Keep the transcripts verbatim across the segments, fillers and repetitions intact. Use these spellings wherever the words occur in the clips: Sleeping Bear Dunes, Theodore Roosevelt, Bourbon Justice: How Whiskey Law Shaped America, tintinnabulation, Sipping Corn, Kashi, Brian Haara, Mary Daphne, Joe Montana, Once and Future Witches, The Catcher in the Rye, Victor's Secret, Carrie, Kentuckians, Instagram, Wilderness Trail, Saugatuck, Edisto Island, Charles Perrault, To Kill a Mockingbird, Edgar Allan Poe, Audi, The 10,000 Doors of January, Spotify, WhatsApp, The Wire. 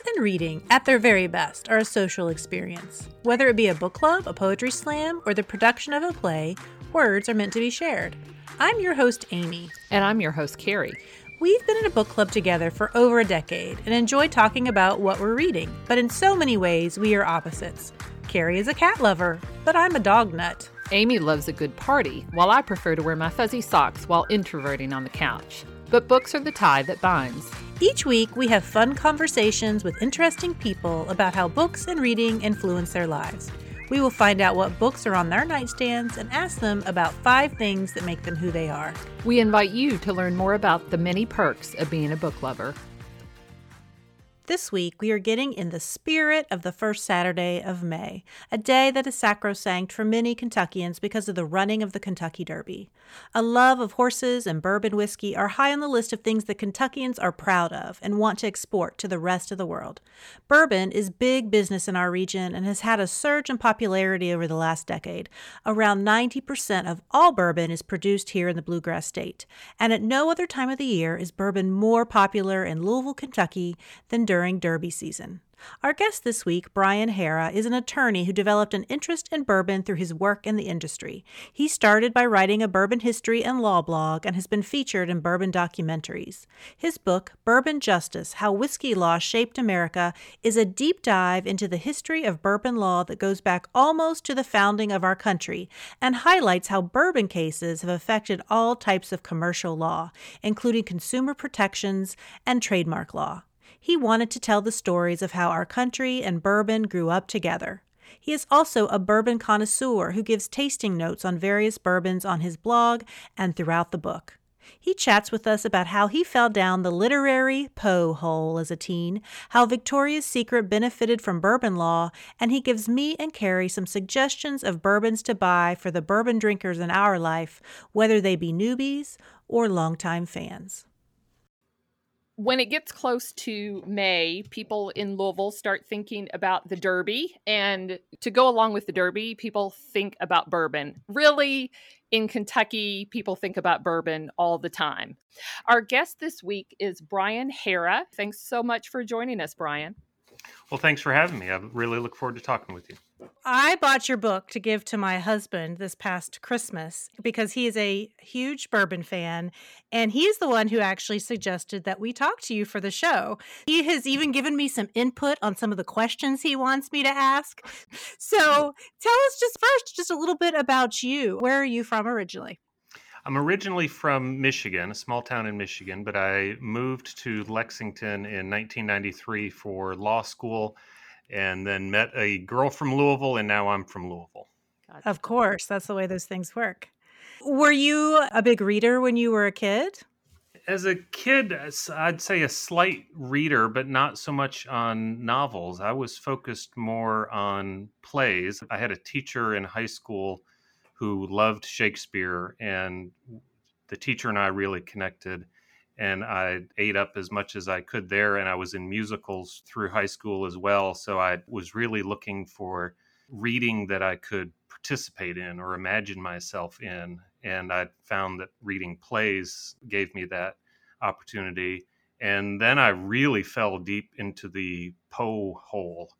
Books and reading, at their very best, are a social experience. Whether it be a book club, a poetry slam, or the production of a play, words are meant to be shared. I'm your host, Amy. And I'm your host, Carrie. We've been in a book club together for over a decade and enjoy talking about what we're reading, but in so many ways, we are opposites. Carrie is a cat lover, but I'm a dog nut. Amy loves a good party, while I prefer to wear my fuzzy socks while introverting on the couch. But books are the tie that binds. Each week, we have fun conversations with interesting people about how books and reading influence their lives. We will find out what books are on their nightstands and ask them about five things that make them who they are. We invite you to learn more about the many perks of being a book lover. This week, we are getting in the spirit of the first Saturday of May, a day that is sacrosanct for many Kentuckians because of the running of the Kentucky Derby. A love of horses and bourbon whiskey are high on the list of things that Kentuckians are proud of and want to export to the rest of the world. Bourbon is big business in our region and has had a surge in popularity over the last decade. Around ninety percent of all bourbon is produced here in the Bluegrass State, and at no other time of the year is bourbon more popular in Louisville, Kentucky than during Derby season. Our guest this week, Brian Haara, is an attorney who developed an interest in bourbon through his work in the industry. He started by writing a bourbon history and law blog and has been featured in bourbon documentaries. His book, Bourbon Justice: How Whiskey Law Shaped America, is a deep dive into the history of bourbon law that goes back almost to the founding of our country and highlights how bourbon cases have affected all types of commercial law, including consumer protections and trademark law. He wanted to tell the stories of how our country and bourbon grew up together. He is also a bourbon connoisseur who gives tasting notes on various bourbons on his blog and throughout the book. He chats with us about how he fell down the literary Poe hole as a teen, how Victoria's Secret benefited from bourbon law, and he gives me and Carrie some suggestions of bourbons to buy for the bourbon drinkers in our life, whether they be newbies or longtime fans. When it gets close to May, people in Louisville start thinking about the Derby. And to go along with the Derby, people think about bourbon. Really, in Kentucky, people think about bourbon all the time. Our guest this week is Brian Haara. Thanks so much for joining us, Brian. Well, thanks for having me. I really look forward to talking with you. I bought your book to give to my husband this past Christmas because he is a huge bourbon fan, and he's the one who actually suggested that we talk to you for the show. He has even given me some input on some of the questions he wants me to ask. So tell us just first just a little bit about you. Where are you from originally? I'm originally from Michigan, a small town in Michigan, but I moved to Lexington in nineteen ninety-three for law school and then met a girl from Louisville, and now I'm from Louisville. Gotcha. Of course, that's the way those things work. Were you a big reader when you were a kid? As a kid, I'd say a slight reader, but not so much on novels. I was focused more on plays. I had a teacher in high school who loved Shakespeare, and the teacher and I really connected, and I ate up as much as I could there, and I was in musicals through high school as well, so I was really looking for reading that I could participate in or imagine myself in, and I found that reading plays gave me that opportunity, and then I really fell deep into the Poe hole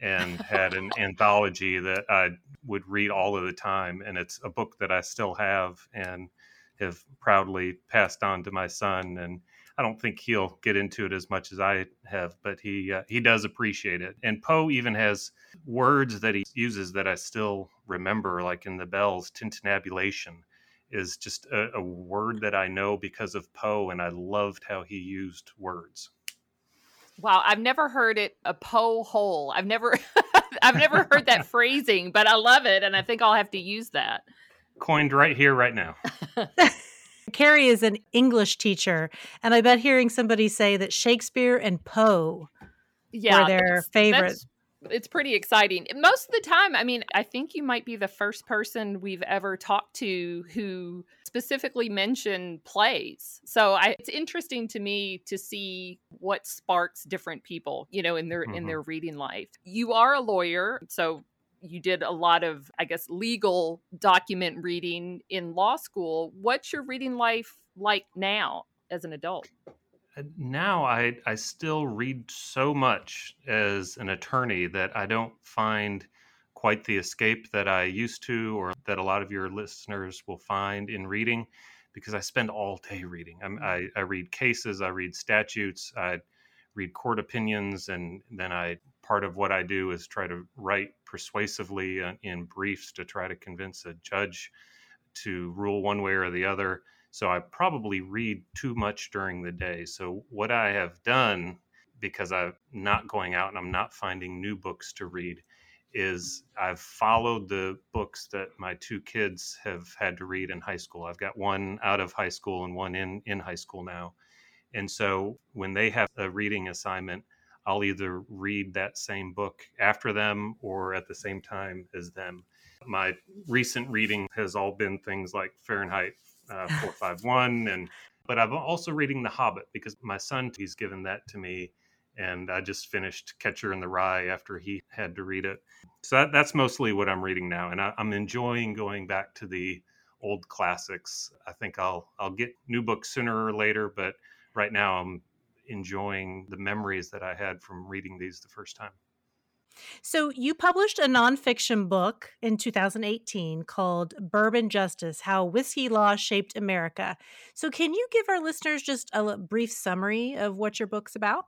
and had an anthology that I would read all of the time. And it's a book that I still have and have proudly passed on to my son. And I don't think he'll get into it as much as I have, but he uh, he does appreciate it. And Poe even has words that he uses that I still remember, like in The Bells, tintinnabulation is just a, a word that I know because of Poe, and I loved how he used words. Wow, I've never heard it, a Poe hole. I've never I've never heard that phrasing, but I love it, and I think I'll have to use that. Coined right here, right now. Carrie is an English teacher, and I bet hearing somebody say that Shakespeare and Poe yeah, were their favorites. It's pretty exciting. Most of the time, I mean, I think you might be the first person we've ever talked to who specifically mentioned plays. So I, it's interesting to me to see what sparks different people, you know, in their mm-hmm. in their reading life. You are a lawyer, so you did a lot of, I guess, legal document reading in law school. What's your reading life like now as an adult? now I, I still read so much as an attorney that I don't find quite the escape that I used to, or that a lot of your listeners will find in reading, because I spend all day reading. I'm, I, I read cases, I read statutes, I read court opinions, and then I part of what I do is try to write persuasively in briefs to try to convince a judge to rule one way or the other. So I probably read too much during the day. So what I have done, because I'm not going out and I'm not finding new books to read, is I've followed the books that my two kids have had to read in high school. I've got one out of high school and one in, in high school now. And so when they have a reading assignment, I'll either read that same book after them or at the same time as them. My recent reading has all been things like Fahrenheit Uh, four fifty-one, and but I'm also reading The Hobbit because my son, he's given that to me, and I just finished Catcher in the Rye after he had to read it. So that, that's mostly what I'm reading now, and I, I'm enjoying going back to the old classics. I think I'll I'll get new books sooner or later, but right now I'm enjoying the memories that I had from reading these the first time. So you published a nonfiction book in two thousand eighteen called Bourbon Justice: How Whiskey Law Shaped America. So can you give our listeners just a brief summary of what your book's about?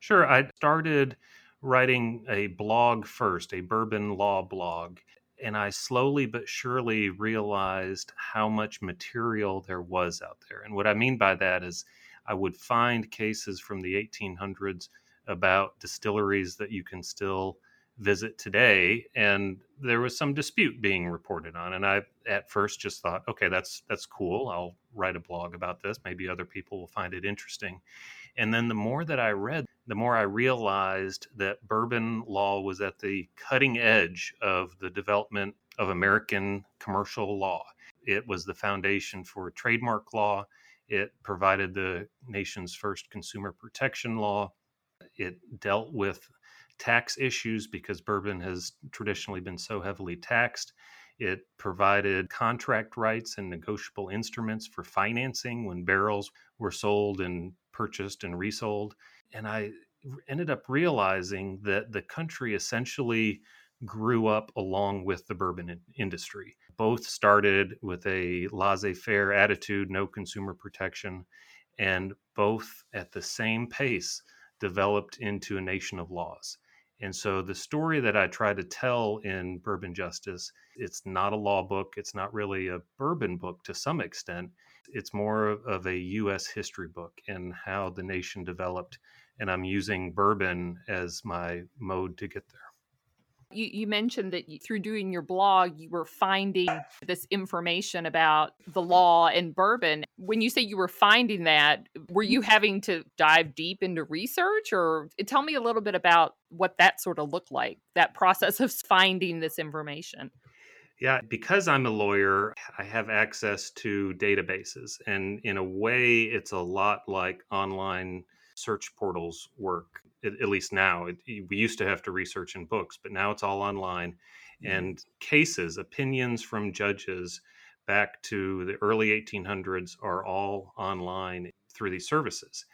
Sure. I started writing a blog first, a bourbon law blog, and I slowly but surely realized how much material there was out there. And what I mean by that is I would find cases from the eighteen hundreds about distilleries that you can still visit today. And there was some dispute being reported on. And I, at first, just thought, okay, that's that's cool. I'll write a blog about this. Maybe other people will find it interesting. And then the more that I read, the more I realized that bourbon law was at the cutting edge of the development of American commercial law. It was the foundation for trademark law. It provided the nation's first consumer protection law. It dealt with tax issues because bourbon has traditionally been so heavily taxed. It provided contract rights and negotiable instruments for financing when barrels were sold and purchased and resold. And I ended up realizing that the country essentially grew up along with the bourbon industry. Both started with a laissez-faire attitude, no consumer protection, and both at the same pace developed into a nation of laws. And so the story that I try to tell in Bourbon Justice, it's not a law book. It's not really a bourbon book to some extent. It's more of a U S history book and how the nation developed. And I'm using bourbon as my mode to get there. You, you mentioned that you, through doing your blog, you were finding this information about the law and bourbon. When you say you were finding that, were you having to dive deep into research? Or tell me a little bit about what that sort of looked like, that process of finding this information. Yeah, because I'm a lawyer, I have access to databases. And in a way, it's a lot like online search portals work, at, at least now. It, we used to have to research in books, but now it's all online. Mm-hmm. And cases, opinions from judges back to the early eighteen hundreds are all online through these services.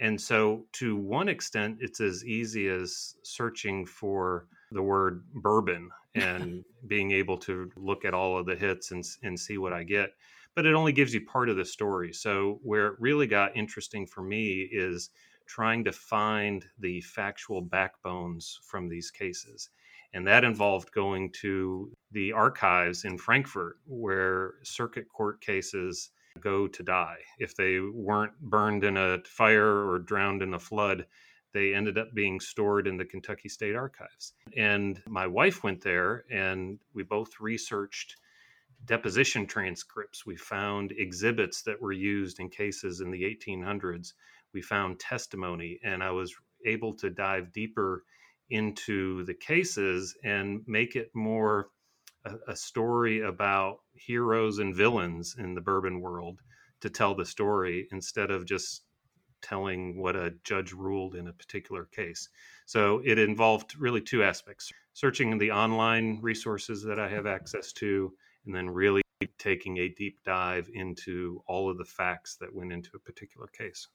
And so to one extent, it's as easy as searching for the word bourbon and being able to look at all of the hits and, and see what I get. But it only gives you part of the story. So where it really got interesting for me is trying to find the factual backbones from these cases. And that involved going to the archives in Frankfurt, where circuit court cases go to die. If they weren't burned in a fire or drowned in a flood, they ended up being stored in the Kentucky State Archives. And my wife went there, and we both researched deposition transcripts. We found exhibits that were used in cases in the eighteen hundreds. We found testimony, and I was able to dive deeper into the cases and make it more a, a story about heroes and villains in the bourbon world to tell the story instead of just telling what a judge ruled in a particular case. So it involved really two aspects: searching the online resources that I have access to, and then really taking a deep dive into all of the facts that went into a particular case.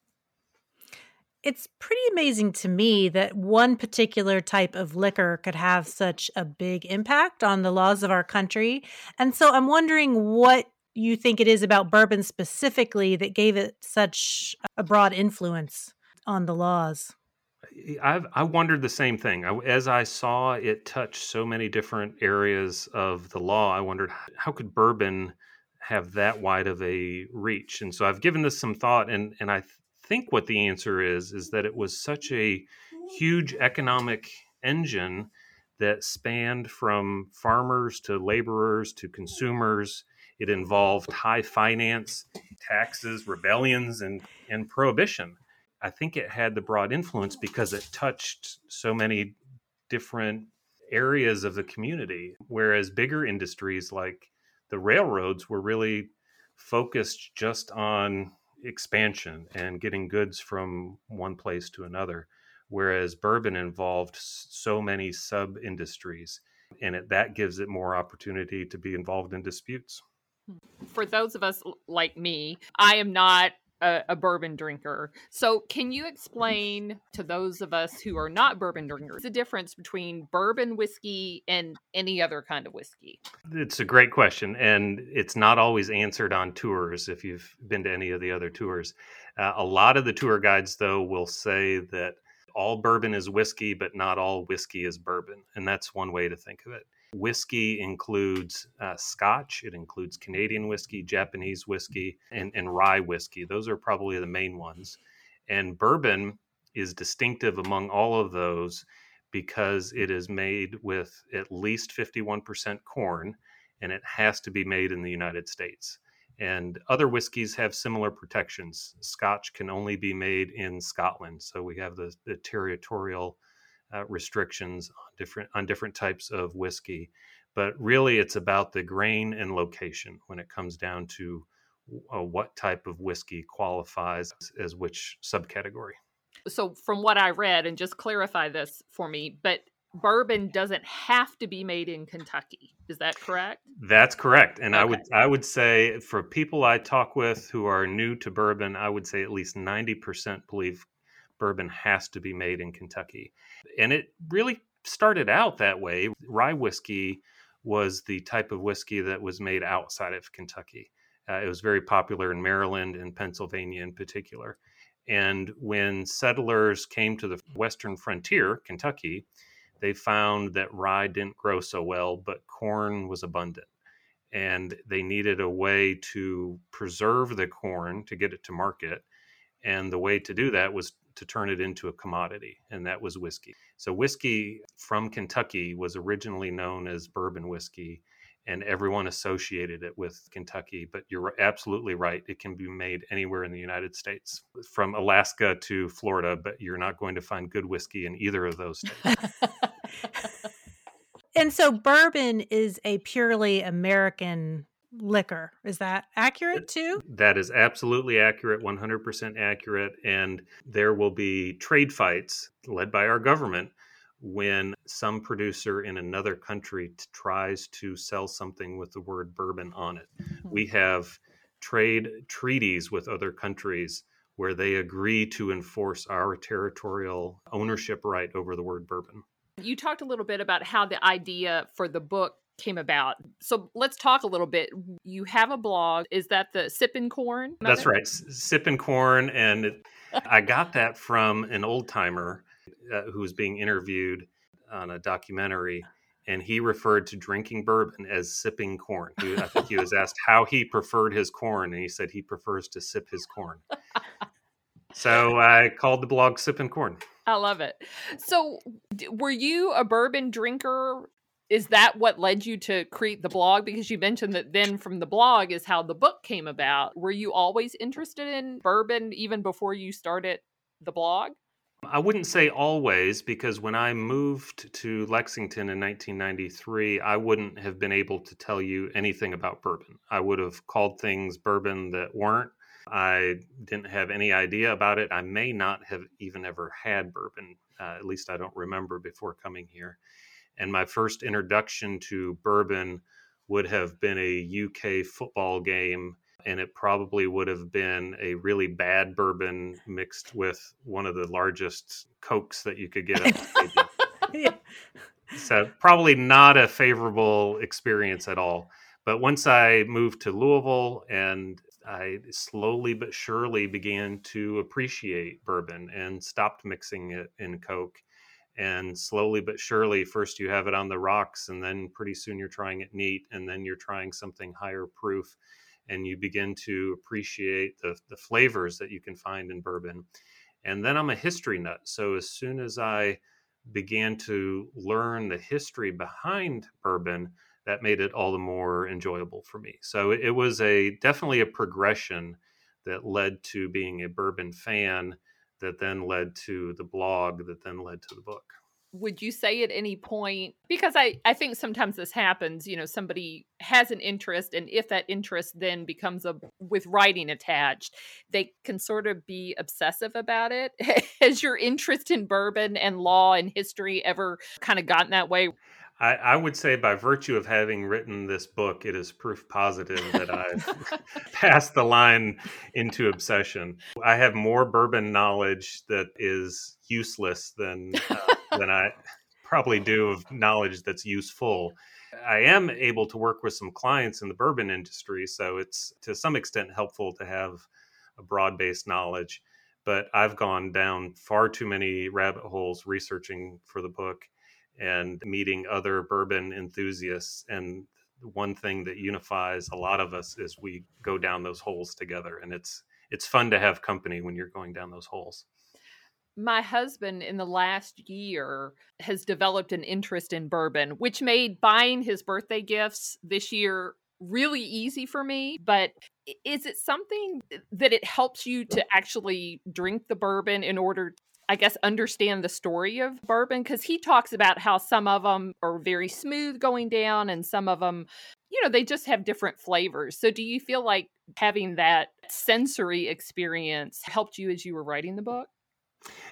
It's pretty amazing to me that one particular type of liquor could have such a big impact on the laws of our country. And so I'm wondering what you think it is about bourbon specifically that gave it such a broad influence on the laws. I've, I wondered the same thing. I, as I saw it touch so many different areas of the law, I wondered how could bourbon have that wide of a reach? And so I've given this some thought, and, and I th- think what the answer is, is that it was such a huge economic engine that spanned from farmers to laborers to consumers. It involved high finance, taxes, rebellions, and, and prohibition. I think it had the broad influence because it touched so many different areas of the community, whereas bigger industries like the railroads were really focused just on expansion and getting goods from one place to another, whereas bourbon involved so many sub-industries, and it, that gives it more opportunity to be involved in disputes. For those of us like me, I am not A, a bourbon drinker. So can you explain to those of us who are not bourbon drinkers the difference between bourbon whiskey and any other kind of whiskey? It's a great question, and it's not always answered on tours if you've been to any of the other tours. Uh, a lot of the tour guides, though, will say that all bourbon is whiskey, but not all whiskey is bourbon. And that's one way to think of it. Whiskey includes uh, Scotch, it includes Canadian whiskey, Japanese whiskey, and, and rye whiskey. Those are probably the main ones. And bourbon is distinctive among all of those because it is made with at least fifty-one percent corn, and it has to be made in the United States. And other whiskeys have similar protections. Scotch can only be made in Scotland, so we have the, the territorial Uh, restrictions on different on different types of whiskey. But really, it's about the grain and location when it comes down to uh, what type of whiskey qualifies as which subcategory. So from what I read, and just clarify this for me, but bourbon doesn't have to be made in Kentucky. Is that correct? That's correct. And okay. I would I would say for people I talk with who are new to bourbon, I would say at least ninety percent believe bourbon has to be made in Kentucky. And it really started out that way. Rye whiskey was the type of whiskey that was made outside of Kentucky. Uh, it was very popular in Maryland and Pennsylvania in particular. And when settlers came to the western frontier, Kentucky, they found that rye didn't grow so well, but corn was abundant. And they needed a way to preserve the corn to get it to market. And the way to do that was to turn it into a commodity, and that was whiskey. So whiskey from Kentucky was originally known as bourbon whiskey, and everyone associated it with Kentucky. But you're absolutely right. It can be made anywhere in the United States, from Alaska to Florida, but you're not going to find good whiskey in either of those states. And so bourbon is a purely American liquor. Is that accurate too? That is absolutely accurate, one hundred percent accurate. And there will be trade fights led by our government when some producer in another country t- tries to sell something with the word bourbon on it. Mm-hmm. We have trade treaties with other countries where they agree to enforce our territorial ownership right over the word bourbon. You talked a little bit about how the idea for the book came about. So let's talk a little bit. You have a blog. Is that the Sipping Corn? That's right. S- Sipping Corn. And it, I got that from an old timer uh, who was being interviewed on a documentary. And he referred to drinking bourbon as sipping corn. He, I think he was asked how he preferred his corn. And he said he prefers to sip his corn. So I called the blog Sipping Corn. I love it. So d- were you a bourbon drinker? Is that what led you to create the blog? Because you mentioned that then from the blog is how the book came about. Were you always interested in bourbon even before you started the blog? I wouldn't say always, because when I moved to Lexington in nineteen ninety-three, I wouldn't have been able to tell you anything about bourbon. I would have called things bourbon that weren't. I didn't have any idea about it. I may not have even ever had bourbon. Uh, at least I don't remember before coming here. And my first introduction to bourbon would have been a U K football game and it probably would have been a really bad bourbon mixed with one of the largest Cokes that you could get. Yeah. So probably not a favorable experience at all. But once I moved to Louisville and I slowly but surely began to appreciate bourbon and stopped mixing it in Coke. And slowly but surely, first you have it on the rocks, and then pretty soon you're trying it neat, and then you're trying something higher proof, and you begin to appreciate the, the flavors that you can find in bourbon. And then I'm a history nut. So as soon as I began to learn the history behind bourbon, that made it all the more enjoyable for me. So it, it was a definitely a progression that led to being a bourbon fan, that then led to the blog, that then led to the book. Would you say at any point, because I, I think sometimes this happens, you know, somebody has an interest, and if that interest then becomes a, with writing attached, they can sort of be obsessive about it. Has your interest in bourbon and law and history ever kind of gotten that way? I, I would say by virtue of having written this book, it is proof positive that I've passed the line into obsession. I have more bourbon knowledge that is useless than uh, than I probably do of knowledge that's useful. I am able to work with some clients in the bourbon industry, so it's to some extent helpful to have a broad-based knowledge. But I've gone down far too many rabbit holes researching for the book and meeting other bourbon enthusiasts. And one thing that unifies a lot of us is we go down those holes together. And it's it's fun to have company when you're going down those holes. My husband in the last year has developed an interest in bourbon, which made buying his birthday gifts this year really easy for me. But is it something that it helps you to actually drink the bourbon in order to, I guess, understand the story of bourbon? Because he talks about how some of them are very smooth going down and some of them, you know, they just have different flavors. So do you feel like having that sensory experience helped you as you were writing the book?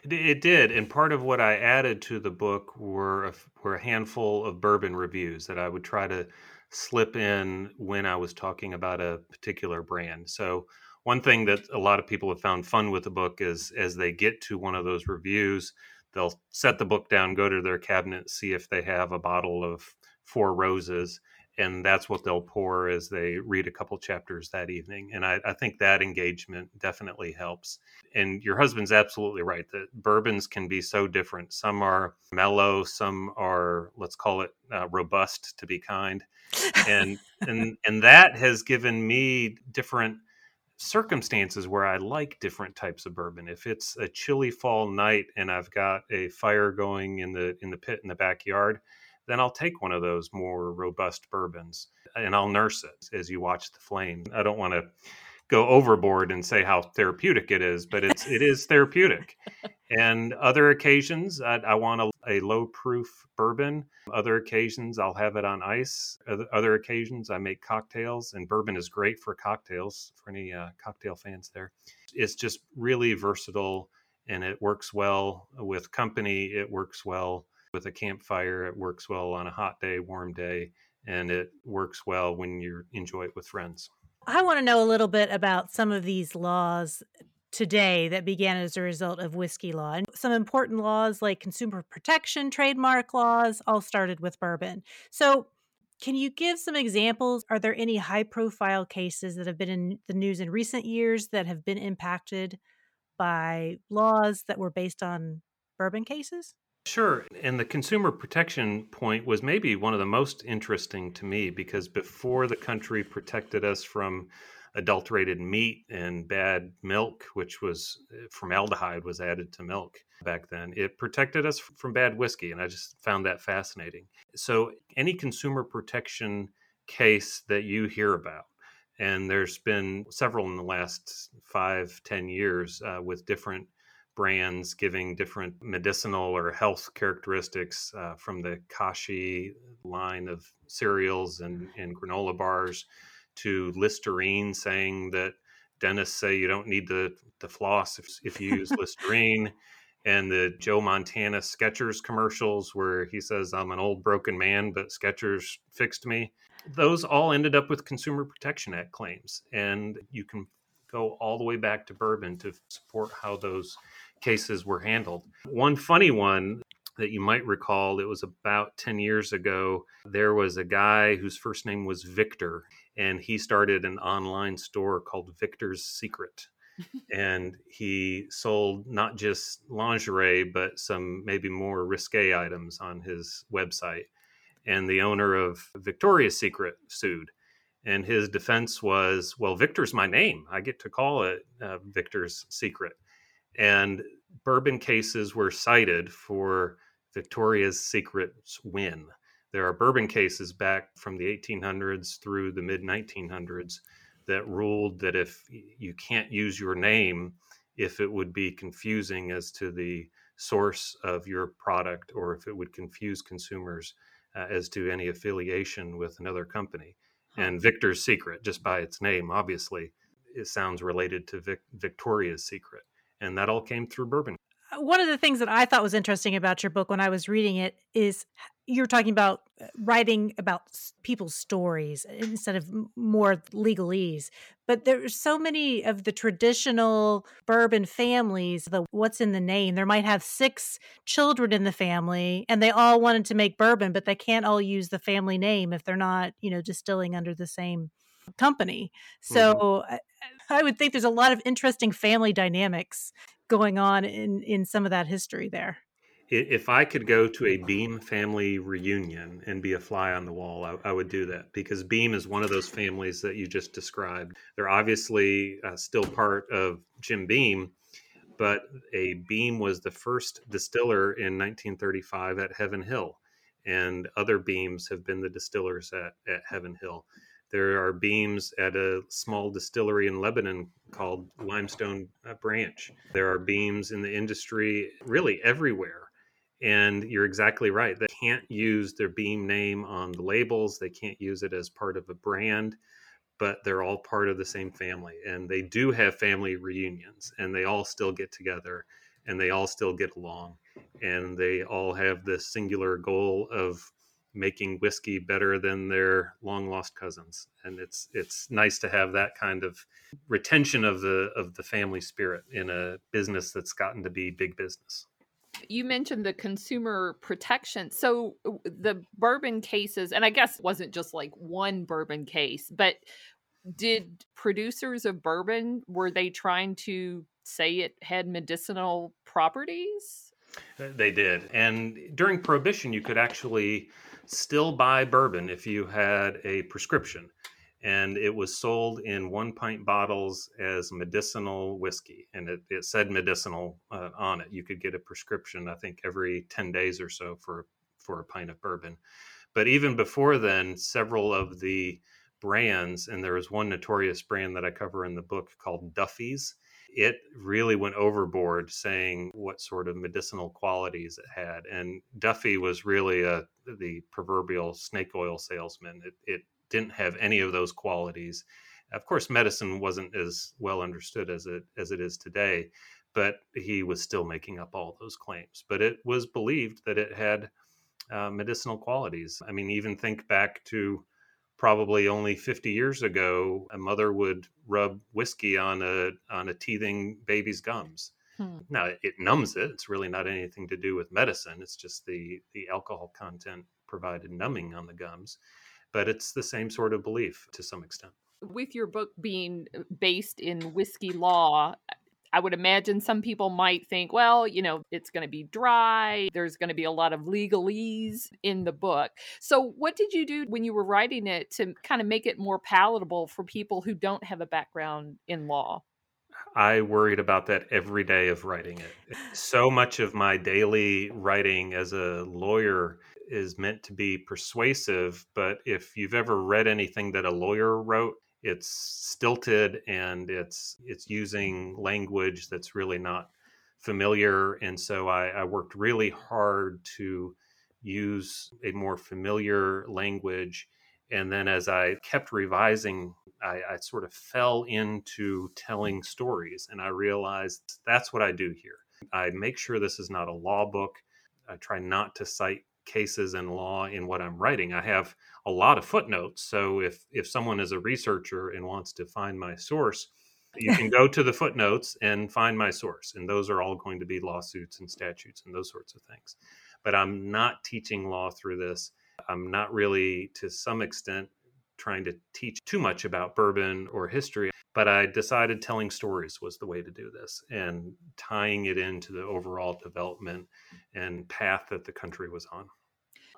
It did. And part of what I added to the book were a, were a handful of bourbon reviews that I would try to slip in when I was talking about a particular brand. So one thing that a lot of people have found fun with the book is as they get to one of those reviews, they'll set the book down, go to their cabinet, see if they have a bottle of Four Roses, and that's what they'll pour as they read a couple chapters that evening. And I, I think that engagement definitely helps. And your husband's absolutely right that bourbons can be so different. Some are mellow, some are, let's call it uh, robust, to be kind. And, and, and that has given me different circumstances where I like different types of bourbon. If it's a chilly fall night and I've got a fire going in the in the pit in the backyard, then I'll take one of those more robust bourbons and I'll nurse it as you watch the flame. I don't want to go overboard and say how therapeutic it is, but it's it is therapeutic. And other occasions, I, I want a, a low proof bourbon. Other occasions, I'll have it on ice. Other, other occasions, I make cocktails, and bourbon is great for cocktails, for any uh, cocktail fans there. It's just really versatile, and it works well with company. It works well with a campfire. It works well on a hot day, warm day, and it works well when you enjoy it with friends. I want to know a little bit about some of these laws today that began as a result of whiskey law. And some important laws like consumer protection, trademark laws, all started with bourbon. So can you give some examples? Are there any high-profile cases that have been in the news in recent years that have been impacted by laws that were based on bourbon cases? Sure. And the consumer protection point was maybe one of the most interesting to me, because before the country protected us from adulterated meat and bad milk, which was formaldehyde was added to milk back then, it protected us from bad whiskey. And I just found that fascinating. So any consumer protection case that you hear about, and there's been several in the last five, ten years uh, with different brands giving different medicinal or health characteristics uh, from the Kashi line of cereals and, and granola bars to Listerine saying that dentists say you don't need to, to floss if, if you use Listerine, and the Joe Montana Skechers commercials where he says, I'm an old broken man, but Skechers fixed me. those all ended up with Consumer Protection Act claims. And you can go all the way back to bourbon to support how those cases were handled. One funny one that you might recall, it was about ten years ago, there was a guy whose first name was Victor, and he started an online store called Victor's Secret. And he sold not just lingerie, but some maybe more risque items on his website. And the owner of Victoria's Secret sued. And his defense was, well, Victor's my name. I get to call it uh, Victor's Secret. And bourbon cases were cited for Victoria's Secret's win. There are bourbon cases back from the eighteen hundreds through the mid nineteen hundreds that ruled that if you can't use your name, if it would be confusing as to the source of your product, or if it would confuse consumers uh, as to any affiliation with another company. And Victor's Secret, just by its name, obviously, it sounds related to Vic- Victoria's Secret. And that all came through bourbon. One of the things that I thought was interesting about your book when I was reading it is you're talking about writing about people's stories instead of more legalese. But there's so many of the traditional bourbon families, the what's in the name, there might have six children in the family and they all wanted to make bourbon, but they can't all use the family name if they're not, you know, distilling under the same company. So mm. I, I would think there's a lot of interesting family dynamics going on in, in some of that history there. If I could go to a Beam family reunion and be a fly on the wall, I, I would do that, because Beam is one of those families that you just described. They're obviously uh, still part of Jim Beam, but a Beam was the first distiller in nineteen thirty-five at Heaven Hill, and other Beams have been the distillers at, at Heaven Hill. There are Beams at a small distillery in Lebanon called Limestone Branch. There are Beams in the industry really everywhere. And you're exactly right. They can't use their Beam name on the labels. They can't use it as part of a brand, but they're all part of the same family. And they do have family reunions, and they all still get together, and they all still get along. And they all have this singular goal of making whiskey better than their long lost cousins. And it's it's nice to have that kind of retention of the of the family spirit in a business that's gotten to be big business. You mentioned the consumer protection. So the bourbon cases, and I guess it wasn't just like one bourbon case, but did producers of bourbon, were they trying to say it had medicinal properties? They did. And during Prohibition, you could actually still buy bourbon if you had a prescription. And it was sold in one-pint bottles as medicinal whiskey. And it, it said medicinal uh, on it. You could get a prescription, I think, every ten days or so for, for a pint of bourbon. But even before then, several of the brands, and there was one notorious brand that I cover in the book called Duffy's, it really went overboard saying what sort of medicinal qualities it had. And Duffy was really a, the proverbial snake oil salesman. It, it didn't have any of those qualities. Of course, medicine wasn't as well understood as it as it is today, but he was still making up all those claims. But it was believed that it had uh, medicinal qualities. I mean, even think back to probably only fifty years ago, a mother would rub whiskey on a on a teething baby's gums. Hmm. Now, it numbs it. It's really not anything to do with medicine. It's just the, the alcohol content provided numbing on the gums. But it's the same sort of belief to some extent. With your book being based in whiskey law, I would imagine some people might think, well, you know, it's going to be dry. There's going to be a lot of legalese in the book. So what did you do when you were writing it to kind of make it more palatable for people who don't have a background in law? I worried about that every day of writing it. So much of my daily writing as a lawyer is meant to be persuasive, but if you've ever read anything that a lawyer wrote, it's stilted and it's it's using language that's really not familiar. And so I, I worked really hard to use a more familiar language. And then as I kept revising, I, I sort of fell into telling stories. And I realized that's what I do here. I make sure this is not a law book. I try not to cite cases in law in what I'm writing. I have a lot of footnotes. So if if someone is a researcher and wants to find my source, you can go to the footnotes and find my source. And those are all going to be lawsuits and statutes and those sorts of things. But I'm not teaching law through this. I'm not really, to some extent, trying to teach too much about bourbon or history. But I decided telling stories was the way to do this and tying it into the overall development and path that the country was on.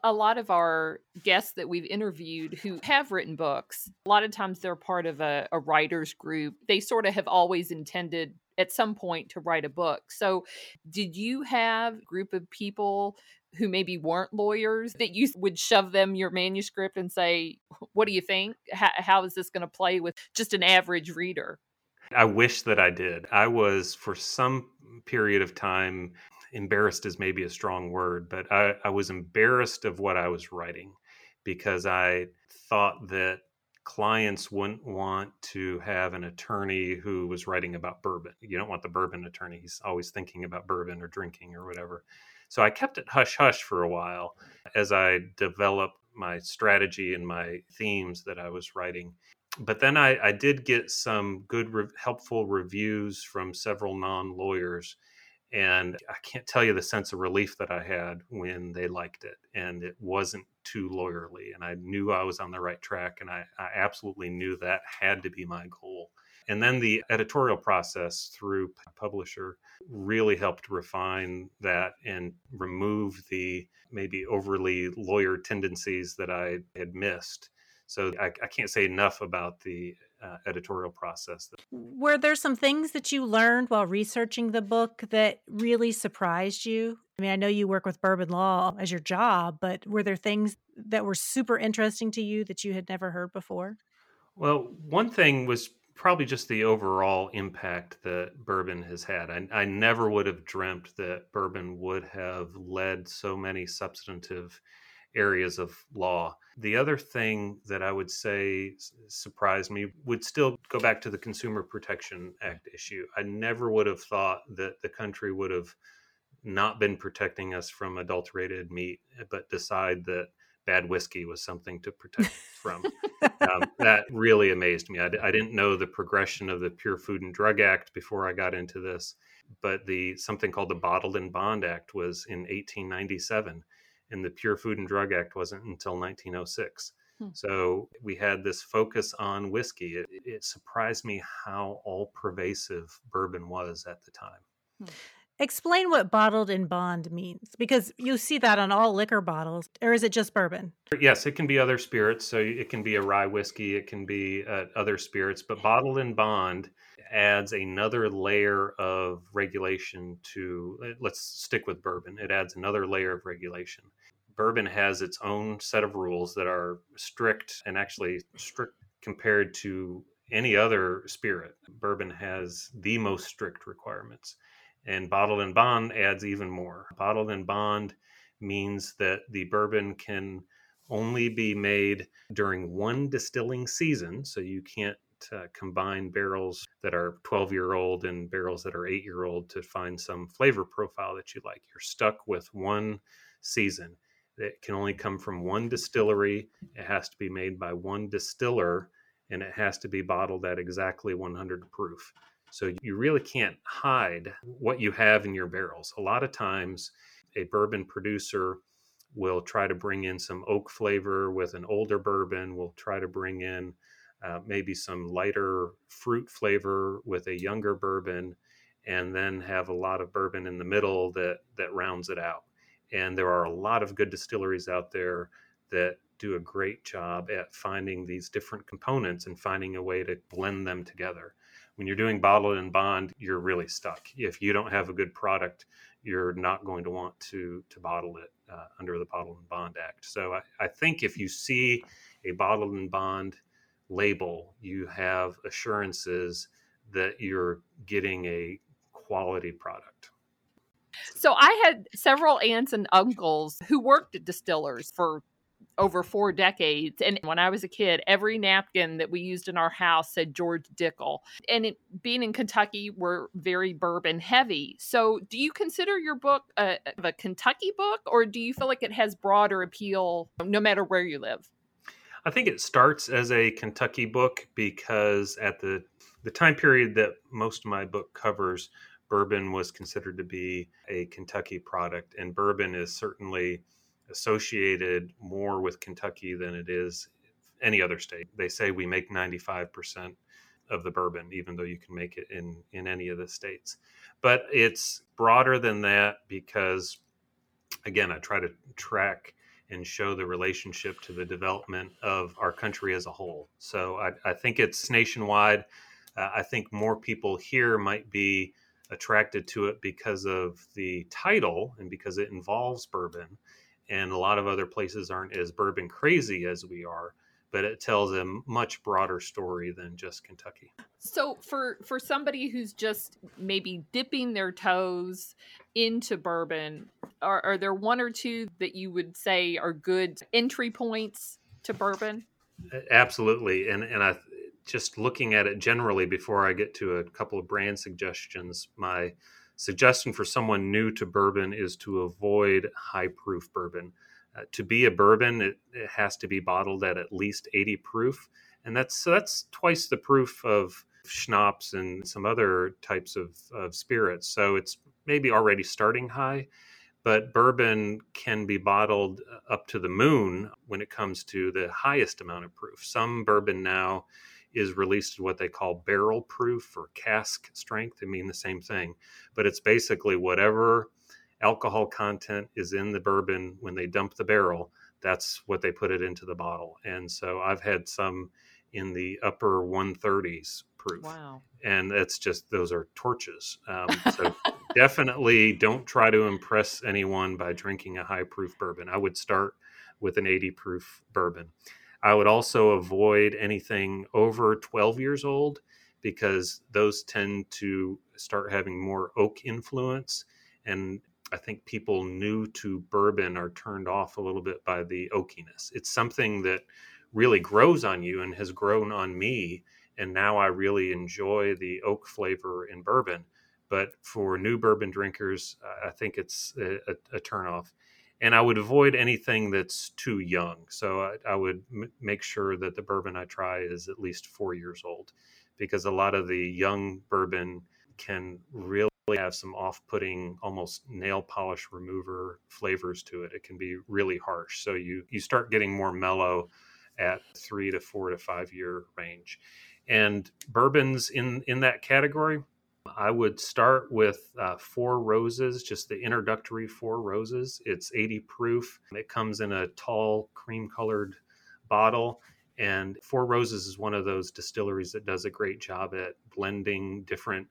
A lot of our guests that we've interviewed who have written books, a lot of times they're part of a, a writer's group. They sort of have always intended at some point to write a book. So did you have a group of people who maybe weren't lawyers that you would shove them your manuscript and say, what do you think? How, how is this going to play with just an average reader? I wish that I did. I was, for some period of time, embarrassed is maybe a strong word, but I, I was embarrassed of what I was writing because I thought that clients wouldn't want to have an attorney who was writing about bourbon. You don't want the bourbon attorney. He's always thinking about bourbon or drinking or whatever. So I kept it hush-hush for a while as I developed my strategy and my themes that I was writing. But then I, I did get some good, re- helpful reviews from several non-lawyers. And I can't tell you the sense of relief that I had when they liked it and it wasn't too lawyerly. And I knew I was on the right track, and I, I absolutely knew that had to be my goal. And then the editorial process through publisher really helped refine that and remove the maybe overly lawyer tendencies that I had missed. So I, I can't say enough about the uh, editorial process. Were there some things that you learned while researching the book that really surprised you? I mean, I know you work with bourbon law as your job, but were there things that were super interesting to you that you had never heard before? Well, one thing was probably just the overall impact that bourbon has had. I, I never would have dreamt that bourbon would have led so many substantive areas of law. The other thing that I would say surprised me would still go back to the Consumer Protection Act issue. I never would have thought that the country would have not been protecting us from adulterated meat, but decide that bad whiskey was something to protect from. um, that really amazed me. I, I didn't know the progression of the Pure Food and Drug Act before I got into this, but the something called the Bottled in Bond Act was in eighteen ninety-seven, and the Pure Food and Drug Act wasn't until nineteen oh six. Hmm. So we had this focus on whiskey. It, it surprised me how all-pervasive bourbon was at the time. Hmm. Explain what bottled in bond means, because you see that on all liquor bottles, or is it just bourbon? Yes, it can be other spirits. So it can be a rye whiskey, it can be uh, other spirits, but bottled in bond adds another layer of regulation to, let's stick with bourbon, it adds another layer of regulation. Bourbon has its own set of rules that are strict and actually strict compared to any other spirit. Bourbon has the most strict requirements. And bottled in bond adds even more. Bottled in bond means that the bourbon can only be made during one distilling season. So you can't uh, combine barrels that are twelve-year-old and barrels that are eight-year-old to find some flavor profile that you like. You're stuck with one season. It can only come from one distillery. It has to be made by one distiller, and it has to be bottled at exactly one hundred proof. So you really can't hide what you have in your barrels. A lot of times a bourbon producer will try to bring in some oak flavor with an older bourbon, will try to bring in uh, maybe some lighter fruit flavor with a younger bourbon, and then have a lot of bourbon in the middle that, that rounds it out. And there are a lot of good distilleries out there that do a great job at finding these different components and finding a way to blend them together. When you're doing bottled in bond, you're really stuck. If you don't have a good product, you're not going to want to to bottle it uh, under the Bottled in Bond Act. So I, I think if you see a bottled in bond label, you have assurances that you're getting a quality product. So I had several aunts and uncles who worked at distillers for over four decades. And when I was a kid, every napkin that we used in our house said George Dickel. And it, being in Kentucky, we're very bourbon heavy. So do you consider your book a, a Kentucky book, or do you feel like it has broader appeal no matter where you live? I think it starts as a Kentucky book because at the the time period that most of my book covers, bourbon was considered to be a Kentucky product. And bourbon is certainly associated more with Kentucky than it is any other state. They say we make ninety-five percent of the bourbon, even though you can make it in, in any of the states. But it's broader than that because, again, I try to track and show the relationship to the development of our country as a whole. So I, I think it's nationwide. Uh, I think more people here might be attracted to it because of the title and because it involves bourbon. And a lot of other places aren't as bourbon crazy as we are, but it tells a much broader story than just Kentucky. So for, for somebody who's just maybe dipping their toes into bourbon, are, are there one or two that you would say are good entry points to bourbon? Absolutely. And, and I just looking at it generally before I get to a couple of brand suggestions, my suggestion for someone new to bourbon is to avoid high proof bourbon. Uh, to be a bourbon, it, it has to be bottled at at least eighty proof. And that's that's twice the proof of schnapps and some other types of, of spirits. So it's maybe already starting high, but bourbon can be bottled up to the moon when it comes to the highest amount of proof. Some bourbon now is released what they call barrel proof or cask strength. They mean the same thing, but it's basically whatever alcohol content is in the bourbon when they dump the barrel, that's what they put it into the bottle. And so I've had some in the upper one thirties proof. Wow. And that's just, those are torches. Um, so definitely don't try to impress anyone by drinking a high proof bourbon. I would start with an eighty proof bourbon. I would also avoid anything over twelve years old because those tend to start having more oak influence. And I think people new to bourbon are turned off a little bit by the oakiness. It's something that really grows on you and has grown on me. And now I really enjoy the oak flavor in bourbon. But for new bourbon drinkers, I think it's a, a, a turnoff. And I would avoid anything that's too young. So I, I would m- make sure that the bourbon I try is at least four years old, because a lot of the young bourbon can really have some off-putting, almost nail polish remover flavors to it. It can be really harsh. So you, you start getting more mellow at three to four to five year range. And bourbons in, in that category, I would start with uh, Four Roses, just the introductory Four Roses. It's eighty proof. It comes in a tall cream-colored bottle. And Four Roses is one of those distilleries that does a great job at blending different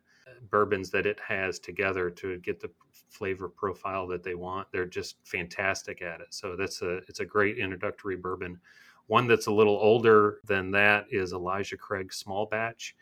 bourbons that it has together to get the flavor profile that they want. They're just fantastic at it. So that's a it's a great introductory bourbon. One that's a little older than that is Elijah Craig Small Batch.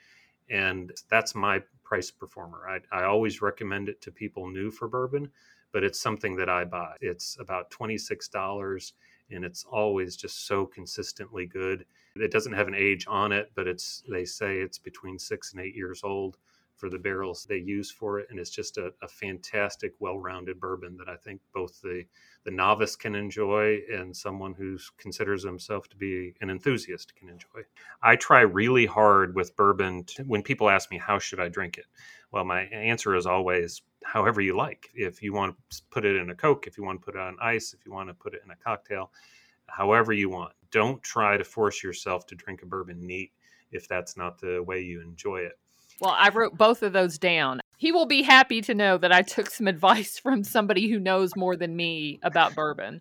And that's my price performer. I, I always recommend it to people new for bourbon, but it's something that I buy. It's about twenty-six dollars and it's always just so consistently good. It doesn't have an age on it, but it's they say it's between six and eight years old for the barrels they use for it. And it's just a, a fantastic, well-rounded bourbon that I think both the, the novice can enjoy and someone who considers himself to be an enthusiast can enjoy. I try really hard with bourbon to, when people ask me, how should I drink it? Well, my answer is always, however you like. If you want to put it in a Coke, if you want to put it on ice, if you want to put it in a cocktail, however you want. Don't try to force yourself to drink a bourbon neat if that's not the way you enjoy it. Well, I wrote both of those down. He will be happy to know that I took some advice from somebody who knows more than me about bourbon.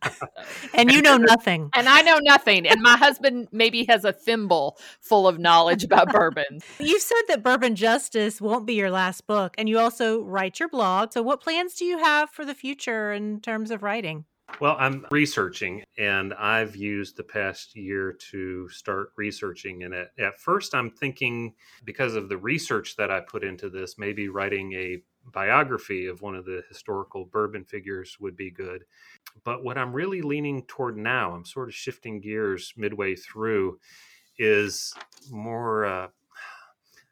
And you know nothing. And I know nothing. And my husband maybe has a thimble full of knowledge about bourbon. You said that Bourbon Justice won't be your last book. And you also write your blog. So what plans do you have for the future in terms of writing? Well, I'm researching, and I've used the past year to start researching. And at, at first, I'm thinking, because of the research that I put into this, maybe writing a biography of one of the historical bourbon figures would be good. But what I'm really leaning toward now, I'm sort of shifting gears midway through, is more, uh,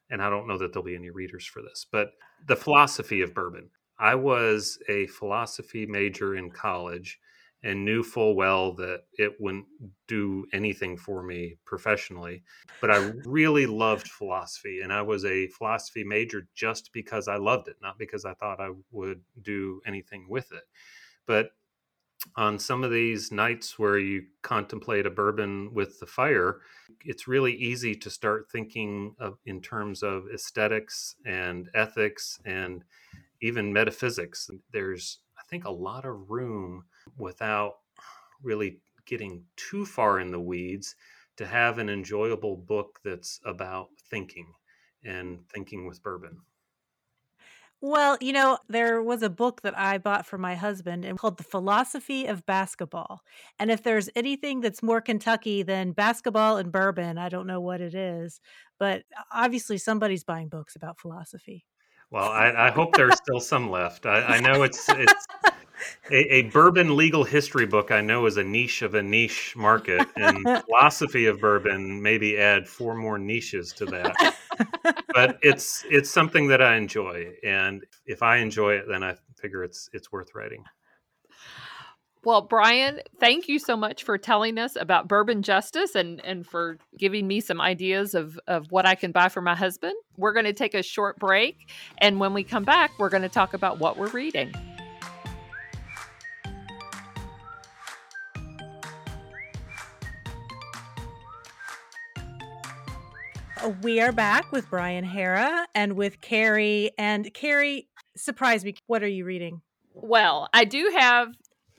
and I don't know that there'll be any readers for this, but the philosophy of bourbon. I was a philosophy major in college and knew full well that it wouldn't do anything for me professionally, but I really loved philosophy. And I was a philosophy major just because I loved it, not because I thought I would do anything with it. But on some of these nights where you contemplate a bourbon with the fire, it's really easy to start thinking of, in terms of aesthetics and ethics and even metaphysics. There's, I think, a lot of room without really getting too far in the weeds to have an enjoyable book that's about thinking and thinking with bourbon. Well, you know, there was a book that I bought for my husband and called The Philosophy of Basketball. And if there's anything that's more Kentucky than basketball and bourbon, I don't know what it is, but obviously somebody's buying books about philosophy. Well, I, I hope there's still some left. I, I know it's it's a, a bourbon legal history book, I know, is a niche of a niche market, and philosophy of bourbon maybe add four more niches to that. But it's it's something that I enjoy, and if I enjoy it, then I figure it's it's worth writing. Well, Brian, thank you so much for telling us about Bourbon Justice and, and for giving me some ideas of, of what I can buy for my husband. We're going to take a short break, and when we come back, we're going to talk about what we're reading. We are back with Brian Haara and with Carrie. And Carrie, surprise me, what are you reading? Well, I do have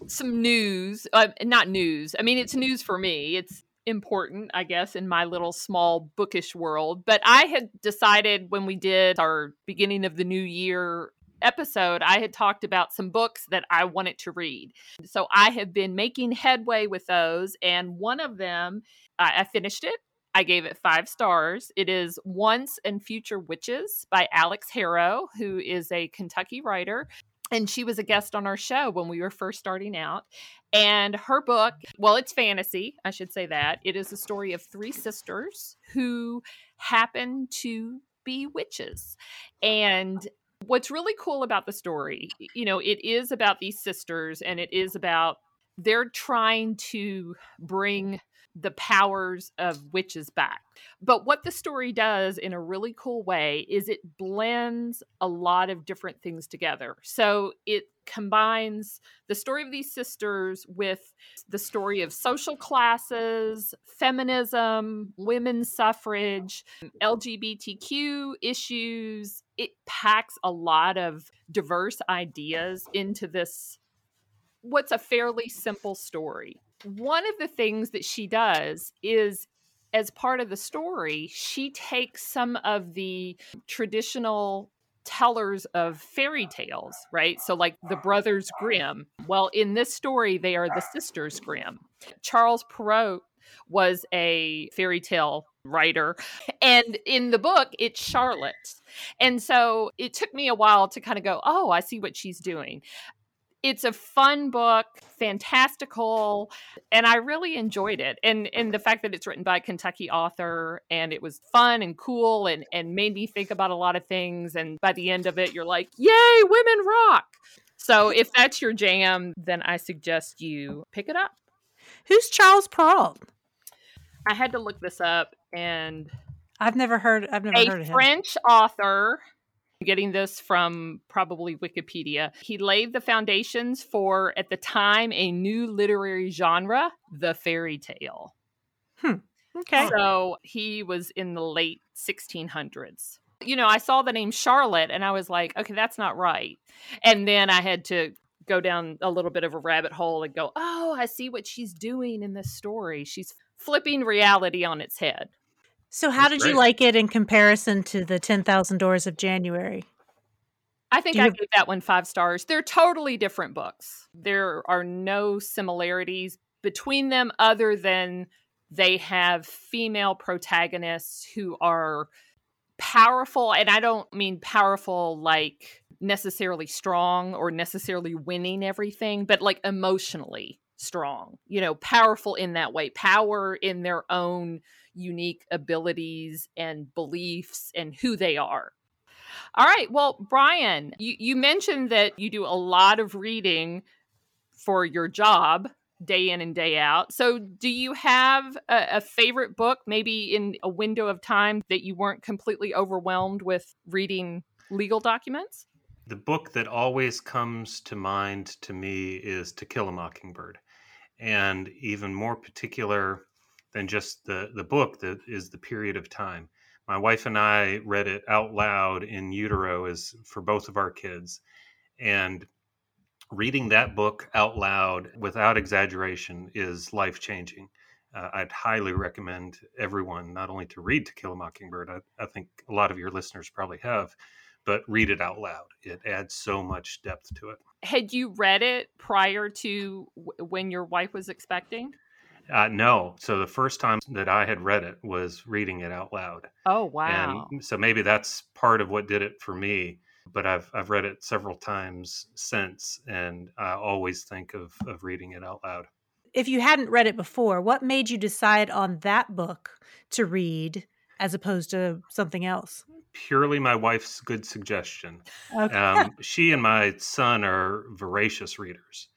some news, uh, not news. I mean, it's news for me. It's important, I guess, in my little small bookish world. But I had decided when we did our beginning of the new year episode, I had talked about some books that I wanted to read. So I have been making headway with those. And one of them, I, I finished it. I gave it five stars. It is Once and Future Witches by Alex Harrow, who is a Kentucky writer. And she was a guest on our show when we were first starting out. And her book, well, it's fantasy, I should say that. It is the story of three sisters who happen to be witches. And what's really cool about the story, you know, it is about these sisters, and it is about they're trying to bring the powers of witches back. But what the story does in a really cool way is it blends a lot of different things together. So it combines the story of these sisters with the story of social classes, feminism, women's suffrage, L G B T Q issues. It packs a lot of diverse ideas into this, what's a fairly simple story. One of the things that she does is, as part of the story, she takes some of the traditional tellers of fairy tales, right? So like the Brothers Grimm. Well, in this story, they are the Sisters Grimm. Charles Perrault was a fairy tale writer. And in the book, it's Charlotte. And so it took me a while to kind of go, oh, I see what she's doing. It's a fun book, fantastical, and I really enjoyed it. And and the fact that it's written by a Kentucky author, and it was fun and cool, and, and made me think about a lot of things. And by the end of it, you're like, yay, women rock. So if that's your jam, then I suggest you pick it up. Who's Charles Perrault? I had to look this up, and I've never heard I've never heard of him. A French author. Getting this from probably Wikipedia. He laid the foundations for, at the time, a new literary genre, the fairy tale. Hmm. Okay. So he was in the late sixteen hundreds. You know, I saw the name Charlotte and I was like, okay, that's not right. And then I had to go down a little bit of a rabbit hole and go, oh, I see what she's doing in this story. She's flipping reality on its head. So how That's did great. You like it in comparison to the ten thousand Doors of January? I think you... I gave that one five stars. They're totally different books. There are no similarities between them other than they have female protagonists who are powerful. And I don't mean powerful like necessarily strong or necessarily winning everything, but like emotionally strong, you know, powerful in that way, power in their own unique abilities and beliefs and who they are. All right. Well, Brian, you, you mentioned that you do a lot of reading for your job day in and day out. So do you have a, a favorite book, maybe in a window of time that you weren't completely overwhelmed with reading legal documents? The book that always comes to mind to me is To Kill a Mockingbird. And even more particular than just the, the book, that is the period of time. My wife and I read it out loud in utero as for both of our kids. And reading that book out loud, without exaggeration, is life-changing. Uh, I'd highly recommend everyone not only to read To Kill a Mockingbird, I, I think a lot of your listeners probably have, but read it out loud. It adds so much depth to it. Had you read it prior to w- when your wife was expecting? Uh, no. So the first time that I had read it was reading it out loud. Oh, wow. And so maybe that's part of what did it for me. But I've I've read it several times since, and I always think of, of reading it out loud. If you hadn't read it before, what made you decide on that book to read as opposed to something else? Purely my wife's good suggestion. Okay. Um, she and my son are voracious readers.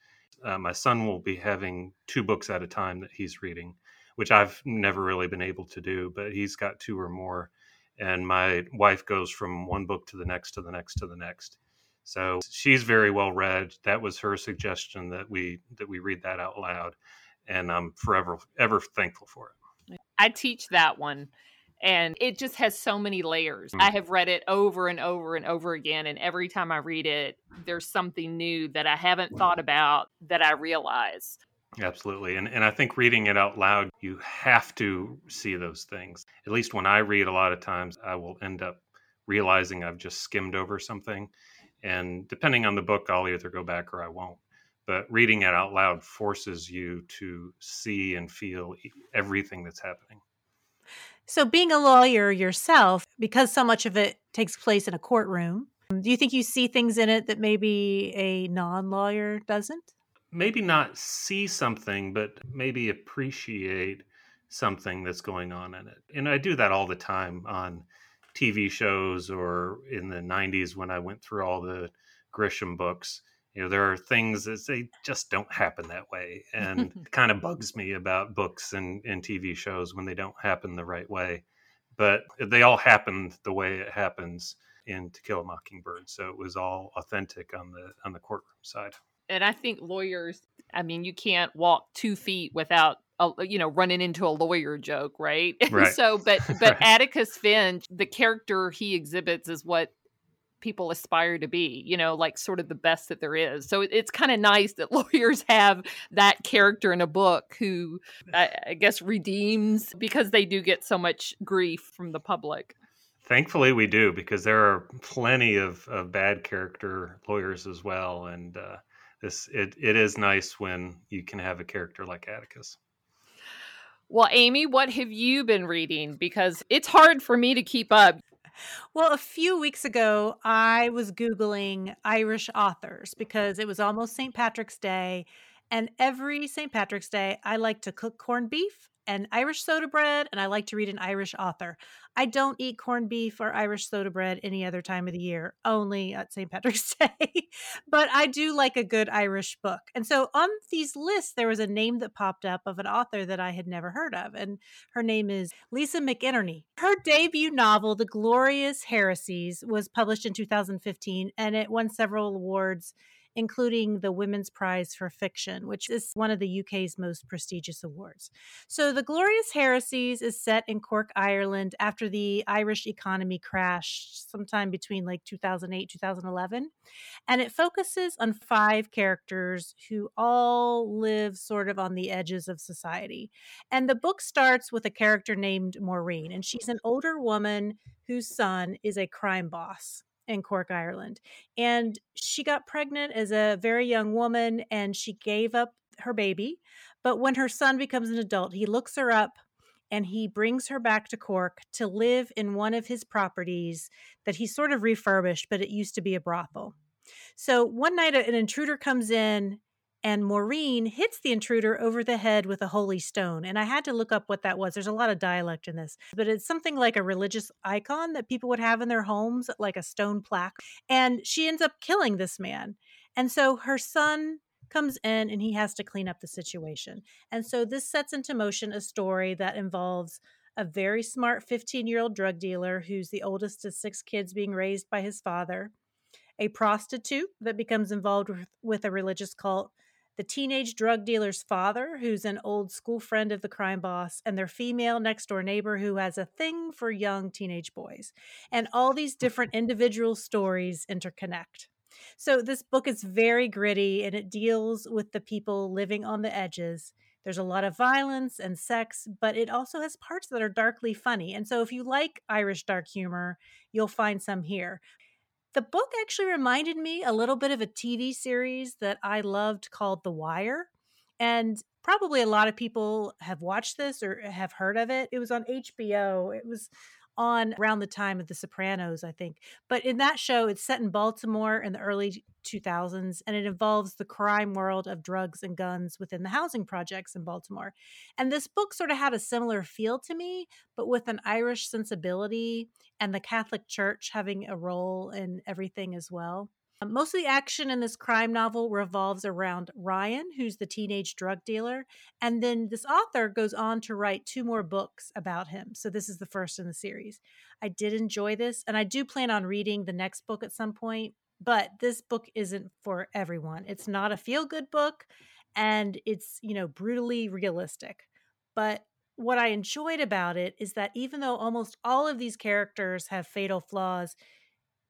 Uh, my son will be having two books at a time that he's reading, which I've never really been able to do, but he's got two or more. And my wife goes from one book to the next, to the next, to the next. So she's very well read. That was her suggestion that we that we read that out loud. And I'm forever, ever thankful for it. I teach that one. And it just has so many layers. Mm-hmm. I have read it over and over and over again. And every time I read it, there's something new that I haven't thought about that I realize. Absolutely. And and I think reading it out loud, you have to see those things. At least when I read, a lot of times I will end up realizing I've just skimmed over something. And depending on the book, I'll either go back or I won't. But reading it out loud forces you to see and feel everything that's happening. So being a lawyer yourself, because so much of it takes place in a courtroom, do you think you see things in it that maybe a non-lawyer doesn't? Maybe not see something, but maybe appreciate something that's going on in it. And I do that all the time on T V shows, or in the nineties when I went through all the Grisham books. You know, there are things that they just don't happen that way. And it kind of bugs me about books and, and T V shows when they don't happen the right way. But they all happen the way it happens in To Kill a Mockingbird. So it was all authentic on the on the courtroom side. And I think lawyers, I mean, you can't walk two feet without, a, you know, running into a lawyer joke, right? Right. so, but, but right. Atticus Finch, the character he exhibits is what people aspire to be, you know, like sort of the best that there is. So it, it's kind of nice that lawyers have that character in a book who I, I guess redeems, because they do get so much grief from the public. Thankfully, we do, because there are plenty of, of bad character lawyers as well. And, uh, This it, it is nice when you can have a character like Atticus. Well, Amy, what have you been reading? Because it's hard for me to keep up. Well, a few weeks ago, I was Googling Irish authors because it was almost Saint Patrick's Day. And every Saint Patrick's Day, I like to cook corned beef and Irish soda bread, and I like to read an Irish author. I don't eat corned beef or Irish soda bread any other time of the year, only at Saint Patrick's Day. But I do like a good Irish book. And so on these lists, there was a name that popped up of an author that I had never heard of. And her name is Lisa McInerney. Her debut novel, The Glorious Heresies, was published in two thousand fifteen, and it won several awards, including the Women's Prize for Fiction, which is one of the U K's most prestigious awards. So The Glorious Heresies is set in Cork, Ireland, after the Irish economy crashed sometime between like two thousand eight, two thousand eleven. And it focuses on five characters who all live sort of on the edges of society. And the book starts with a character named Maureen, and she's an older woman whose son is a crime boss in Cork, Ireland. And she got pregnant as a very young woman, and she gave up her baby. But when her son becomes an adult, he looks her up and he brings her back to Cork to live in one of his properties that he sort of refurbished, but it used to be a brothel. So one night an intruder comes in and Maureen hits the intruder over the head with a holy stone. And I had to look up what that was. There's a lot of dialect in this, but it's something like a religious icon that people would have in their homes, like a stone plaque. And she ends up killing this man. And so her son comes in and he has to clean up the situation. And so this sets into motion a story that involves a very smart fifteen-year-old drug dealer who's the oldest of six kids being raised by his father, a prostitute that becomes involved with, with a religious cult, the teenage drug dealer's father, who's an old school friend of the crime boss, and their female next-door neighbor who has a thing for young teenage boys. And all these different individual stories interconnect. So this book is very gritty, and it deals with the people living on the edges. There's a lot of violence and sex, but it also has parts that are darkly funny. And so if you like Irish dark humor, you'll find some here. The book actually reminded me a little bit of a T V series that I loved called The Wire. And probably a lot of people have watched this or have heard of it. It was on H B O. It was on around the time of The Sopranos, I think. But in that show, it's set in Baltimore in the early two thousands, and it involves the crime world of drugs and guns within the housing projects in Baltimore. And this book sort of had a similar feel to me, but with an Irish sensibility and the Catholic Church having a role in everything as well. Most of the action in this crime novel revolves around Ryan, who's the teenage drug dealer. And then this author goes on to write two more books about him. So this is the first in the series. I did enjoy this, and I do plan on reading the next book at some point. But this book isn't for everyone. It's not a feel-good book, and it's, you know, brutally realistic. But what I enjoyed about it is that even though almost all of these characters have fatal flaws,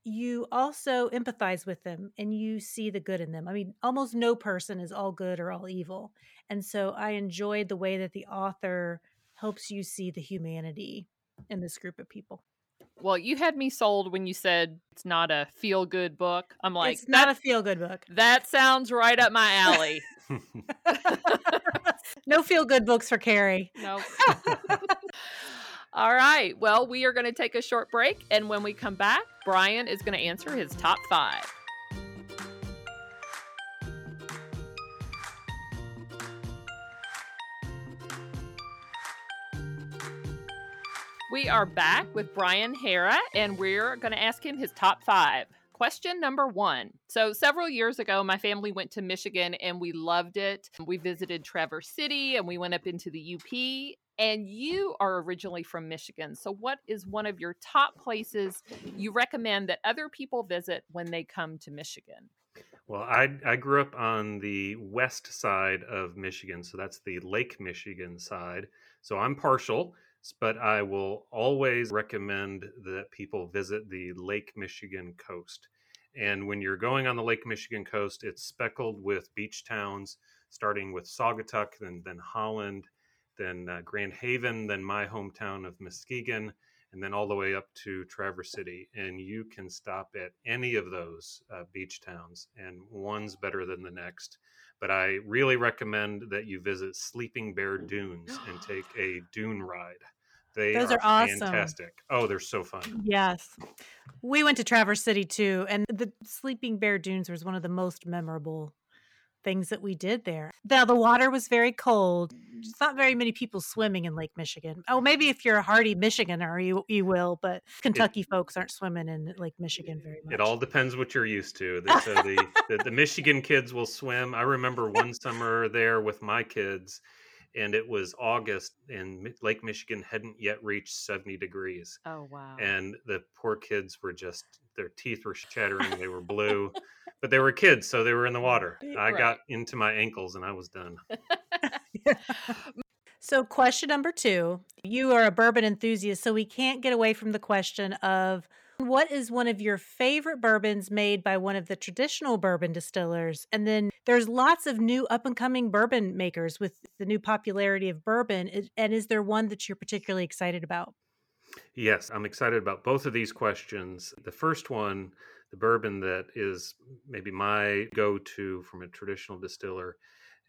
you also empathize with them and you see the good in them. I mean, almost no person is all good or all evil. And so I enjoyed the way that the author helps you see the humanity in this group of people. Well, you had me sold when you said it's not a feel-good book. I'm like, it's not a feel-good book. That sounds right up my alley. No feel-good books for Carrie. No. Nope. All right. Well, we are going to take a short break. And when we come back, Brian is going to answer his top five. We are back with Brian Haara, and we're going to ask him his top five. Question number one. So several years ago, my family went to Michigan and we loved it. We visited Traverse City and we went up into the U P. And you are originally from Michigan. So what is one of your top places you recommend that other people visit when they come to Michigan? Well, I, I grew up on the west side of Michigan. So that's the Lake Michigan side. So I'm partial, but I will always recommend that people visit the Lake Michigan coast. And when you're going on the Lake Michigan coast, it's speckled with beach towns, starting with Saugatuck, then, then Holland, then uh, Grand Haven, then my hometown of Muskegon, and then all the way up to Traverse City. And you can stop at any of those uh, beach towns, and one's better than the next. But I really recommend that you visit Sleeping Bear Dunes and take a dune ride. They Those are, are awesome. Fantastic. Oh, they're so fun. Yes. We went to Traverse City too, and the Sleeping Bear Dunes was one of the most memorable things that we did there. Now, the water was very cold. There's not very many people swimming in Lake Michigan. Oh, maybe if you're a hardy Michiganer, you, you will, but Kentucky it, folks aren't swimming in Lake Michigan very much. It all depends what you're used to. So the, the, the Michigan kids will swim. I remember one summer there with my kids, and it was August, and Lake Michigan hadn't yet reached seventy degrees. Oh, wow. And the poor kids were just, their teeth were chattering. They were blue, but they were kids, so they were in the water. I right. got into my ankles, and I was done. So question number two, you are a bourbon enthusiast, so we can't get away from the question of what is one of your favorite bourbons made by one of the traditional bourbon distillers? And then there's lots of new up-and-coming bourbon makers with the new popularity of bourbon. And is there one that you're particularly excited about? Yes, I'm excited about both of these questions. The first one, the bourbon that is maybe my go-to from a traditional distiller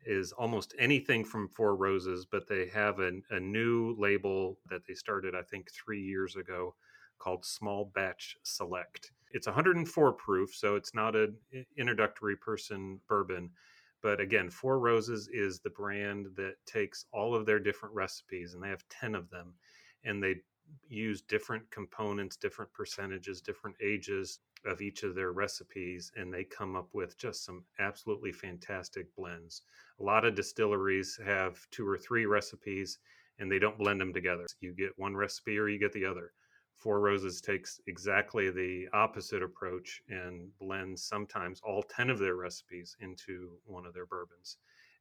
is almost anything from Four Roses, but they have an, a new label that they started, I think, three years ago called Small Batch Select. It's one hundred four proof, so it's not an introductory person bourbon. But again, Four Roses is the brand that takes all of their different recipes, and they have ten of them, and they use different components, different percentages, different ages of each of their recipes, and they come up with just some absolutely fantastic blends. A lot of distilleries have two or three recipes, and they don't blend them together. You get one recipe or you get the other. Four Roses takes exactly the opposite approach and blends sometimes all ten of their recipes into one of their bourbons.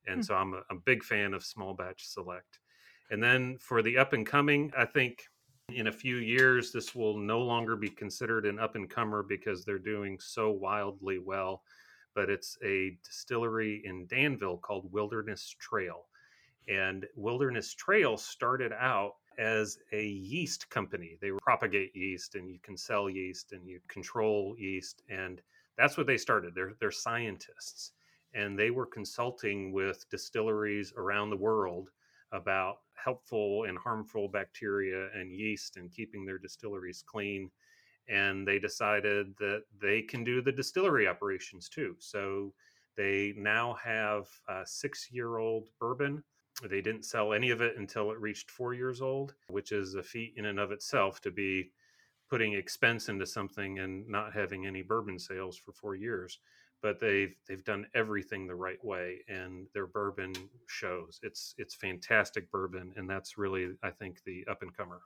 And mm. so I'm a, a big fan of Small Batch Select. And then for the up and coming, I think in a few years, this will no longer be considered an up and comer because they're doing so wildly well. But it's a distillery in Danville called Wilderness Trail. And Wilderness Trail started out as a yeast company. They propagate yeast, and you can sell yeast, and you control yeast, and that's what they started. They're they're scientists, and they were consulting with distilleries around the world about helpful and harmful bacteria and yeast and keeping their distilleries clean. And they decided that they can do the distillery operations too. So they now have a six-year-old bourbon. They didn't sell any of it until it reached four years old, which is a feat in and of itself to be putting expense into something and not having any bourbon sales for four years. But they've they've done everything the right way, and their bourbon shows. It's it's fantastic bourbon, and that's really, I think, the up-and-comer.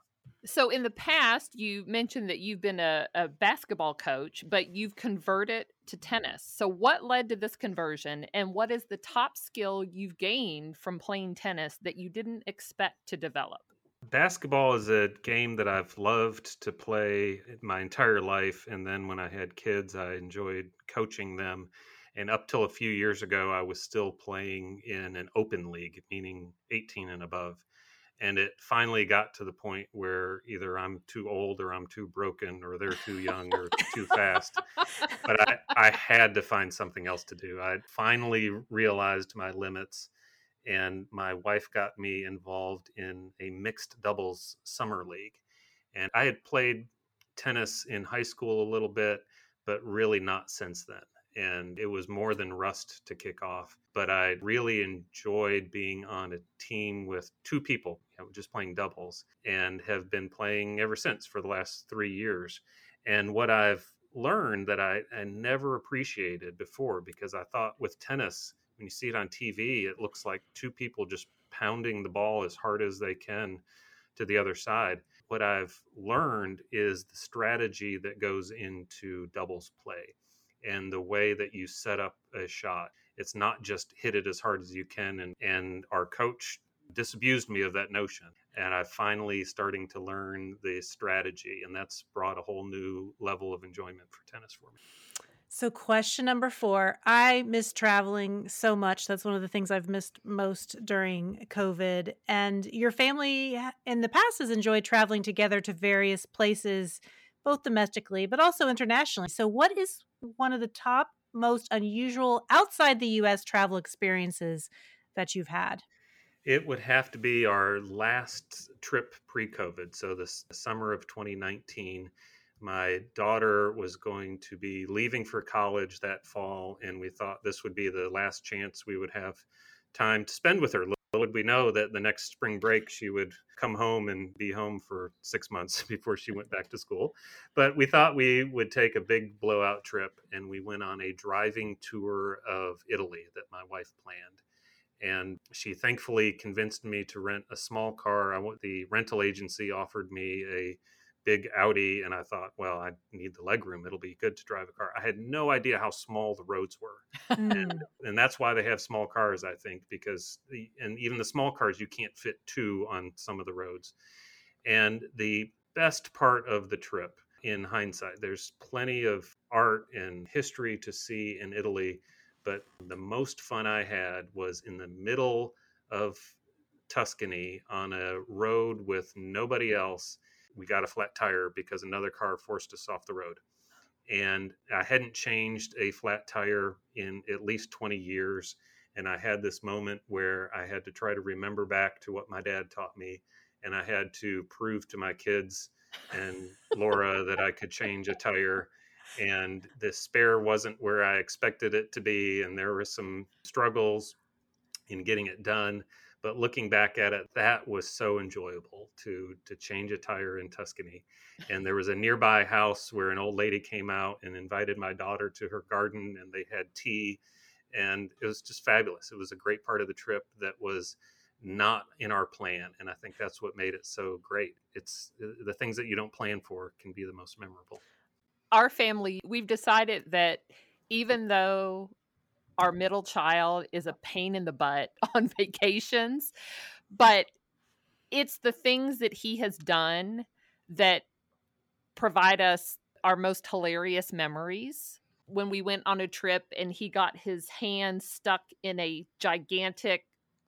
So in the past, you mentioned that you've been a, a basketball coach, but you've converted to tennis. So what led to this conversion, and what is the top skill you've gained from playing tennis that you didn't expect to develop? Basketball is a game that I've loved to play my entire life. And then when I had kids, I enjoyed coaching them. And up till a few years ago, I was still playing in an open league, meaning eighteen and above. And it finally got to the point where either I'm too old or I'm too broken or they're too young or too fast. But I, I had to find something else to do. I finally realized my limits, and my wife got me involved in a mixed doubles summer league. And I had played tennis in high school a little bit, but really not since then. And it was more than rust to kick off. But I really enjoyed being on a team with two people, you know, just playing doubles, and have been playing ever since for the last three years. And what I've learned that I, I never appreciated before, because I thought with tennis, when you see it on T V, it looks like two people just pounding the ball as hard as they can to the other side. What I've learned is the strategy that goes into doubles play, and the way that you set up a shot. It's not just hit it as hard as you can. And, and our coach disabused me of that notion. And I'm finally starting to learn the strategy. And that's brought a whole new level of enjoyment for tennis for me. So question number four, I miss traveling so much. That's one of the things I've missed most during COVID. And your family in the past has enjoyed traveling together to various places, both domestically, but also internationally. So what is one of the top most unusual outside the U S travel experiences that you've had? It would have to be our last trip pre-COVID. So this summer of twenty nineteen, my daughter was going to be leaving for college that fall, and we thought this would be the last chance we would have time to spend with her. Little did we know that the next spring break, she would come home and be home for six months before she went back to school. But we thought we would take a big blowout trip, and we went on a driving tour of Italy that my wife planned. And she thankfully convinced me to rent a small car. I want the rental agency offered me a big Audi, and I thought, well, I need the legroom. It'll be good to drive a car. I had no idea how small the roads were. and, and that's why they have small cars, I think, because the, and even the small cars, you can't fit two on some of the roads. And the best part of the trip, in hindsight, there's plenty of art and history to see in Italy, but the most fun I had was in the middle of Tuscany on a road with nobody else. We got a flat tire because another car forced us off the road. And I hadn't changed a flat tire in at least twenty years. And I had this moment where I had to try to remember back to what my dad taught me. And I had to prove to my kids and Laura that I could change a tire. And the spare wasn't where I expected it to be. And there were some struggles in getting it done. But looking back at it, that was so enjoyable to to change a tire in Tuscany. And there was a nearby house where an old lady came out and invited my daughter to her garden, and they had tea. And it was just fabulous. It was a great part of the trip that was not in our plan. And I think that's what made it so great. It's the things that you don't plan for can be the most memorable. Our family, we've decided that even though our middle child is a pain in the butt on vacations, but it's the things that he has done that provide us our most hilarious memories. When we went on a trip and he got his hand stuck in a gigantic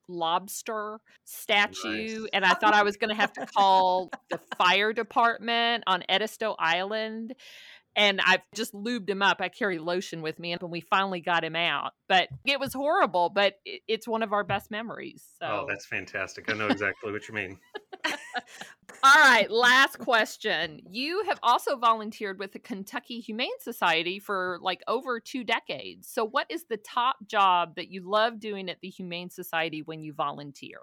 lobster statue. Nice. And I thought I was going to have to call the fire department on Edisto Island. And I've just lubed him up. I carry lotion with me. And when we finally got him out, but it was horrible, but it's one of our best memories. So. Oh, that's fantastic. I know exactly what you mean. All right. Last question. You have also volunteered with the Kentucky Humane Society for like over two decades. So what is the top job that you love doing at the Humane Society when you volunteer?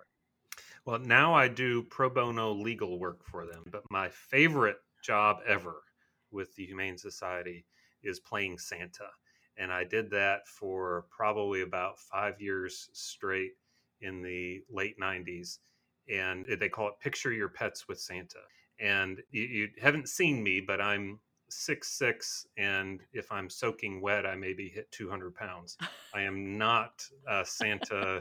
Well, now I do pro bono legal work for them, but my favorite job ever with the Humane Society is playing Santa. And I did that for probably about five years straight in the late nineties. And they call it Picture Your Pets with Santa. And you, you haven't seen me, but I'm six six, and if I'm soaking wet, I maybe hit two hundred pounds. I am not uh, Santa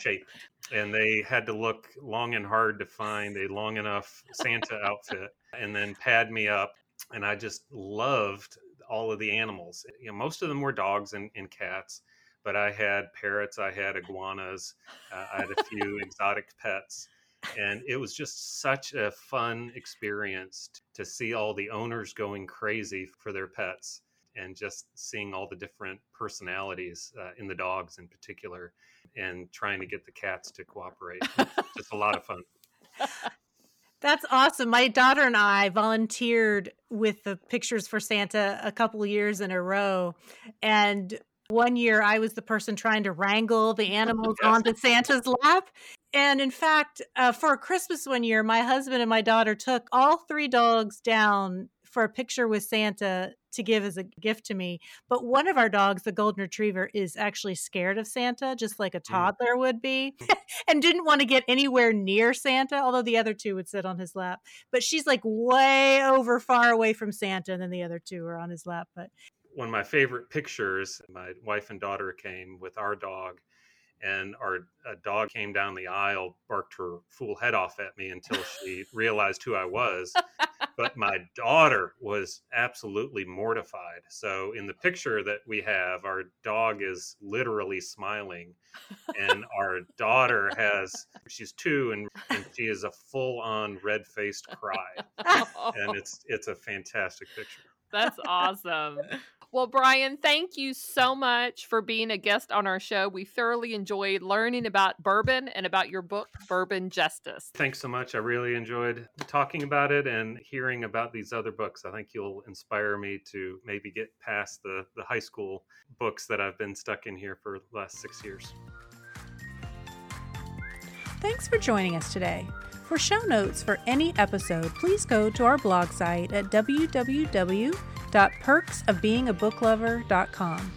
shaped. And they had to look long and hard to find a long enough Santa outfit and then pad me up. And I just loved all of the animals. You know, most of them were dogs and, and cats, but I had parrots, I had iguanas, uh, I had a few exotic pets. And it was just such a fun experience to see all the owners going crazy for their pets and just seeing all the different personalities uh, in the dogs in particular, and trying to get the cats to cooperate. Just a lot of fun. That's awesome. My daughter and I volunteered with the Pictures for Santa a couple of years in a row. And one year I was the person trying to wrangle the animals yes. onto Santa's lap. And in fact, uh, for Christmas one year, my husband and my daughter took all three dogs down for a picture with Santa to give as a gift to me. But one of our dogs, the golden retriever, is actually scared of Santa, just like a toddler would be, and didn't want to get anywhere near Santa, although the other two would sit on his lap. But she's like way over far away from Santa, and then the other two are on his lap. But one of my favorite pictures, my wife and daughter came with our dog, and our a dog came down the aisle, barked her fool head off at me until she realized who I was. But my daughter was absolutely mortified. So in the picture that we have, our dog is literally smiling. And our daughter has, she's two, and, and she is a full-on red-faced cry. Oh. And it's it's a fantastic picture. That's awesome. Well, Brian, thank you so much for being a guest on our show. We thoroughly enjoyed learning about bourbon and about your book, Bourbon Justice. Thanks so much. I really enjoyed talking about it and hearing about these other books. I think you'll inspire me to maybe get past the, the high school books that I've been stuck in here for the last six years. Thanks for joining us today. For show notes for any episode, please go to our blog site at w w w dot perks of being a book lover dot com.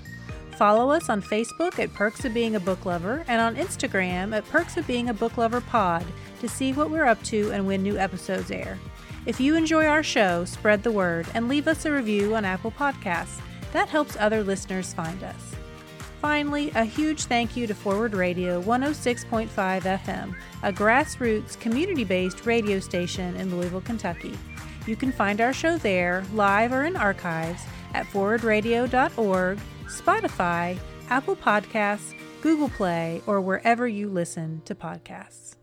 Follow us on Facebook at Perks of Being a Book Lover and on Instagram at Perks of Being a Book Lover Pod to see what we're up to and when new episodes air. If you enjoy our show, spread the word and leave us a review on Apple Podcasts. That helps other listeners find us. Finally, a huge thank you to Forward Radio one oh six point five F M, a grassroots, community-based radio station in Louisville, Kentucky. You can find our show there, live or in archives, at forward radio dot org, Spotify, Apple Podcasts, Google Play, or wherever you listen to podcasts.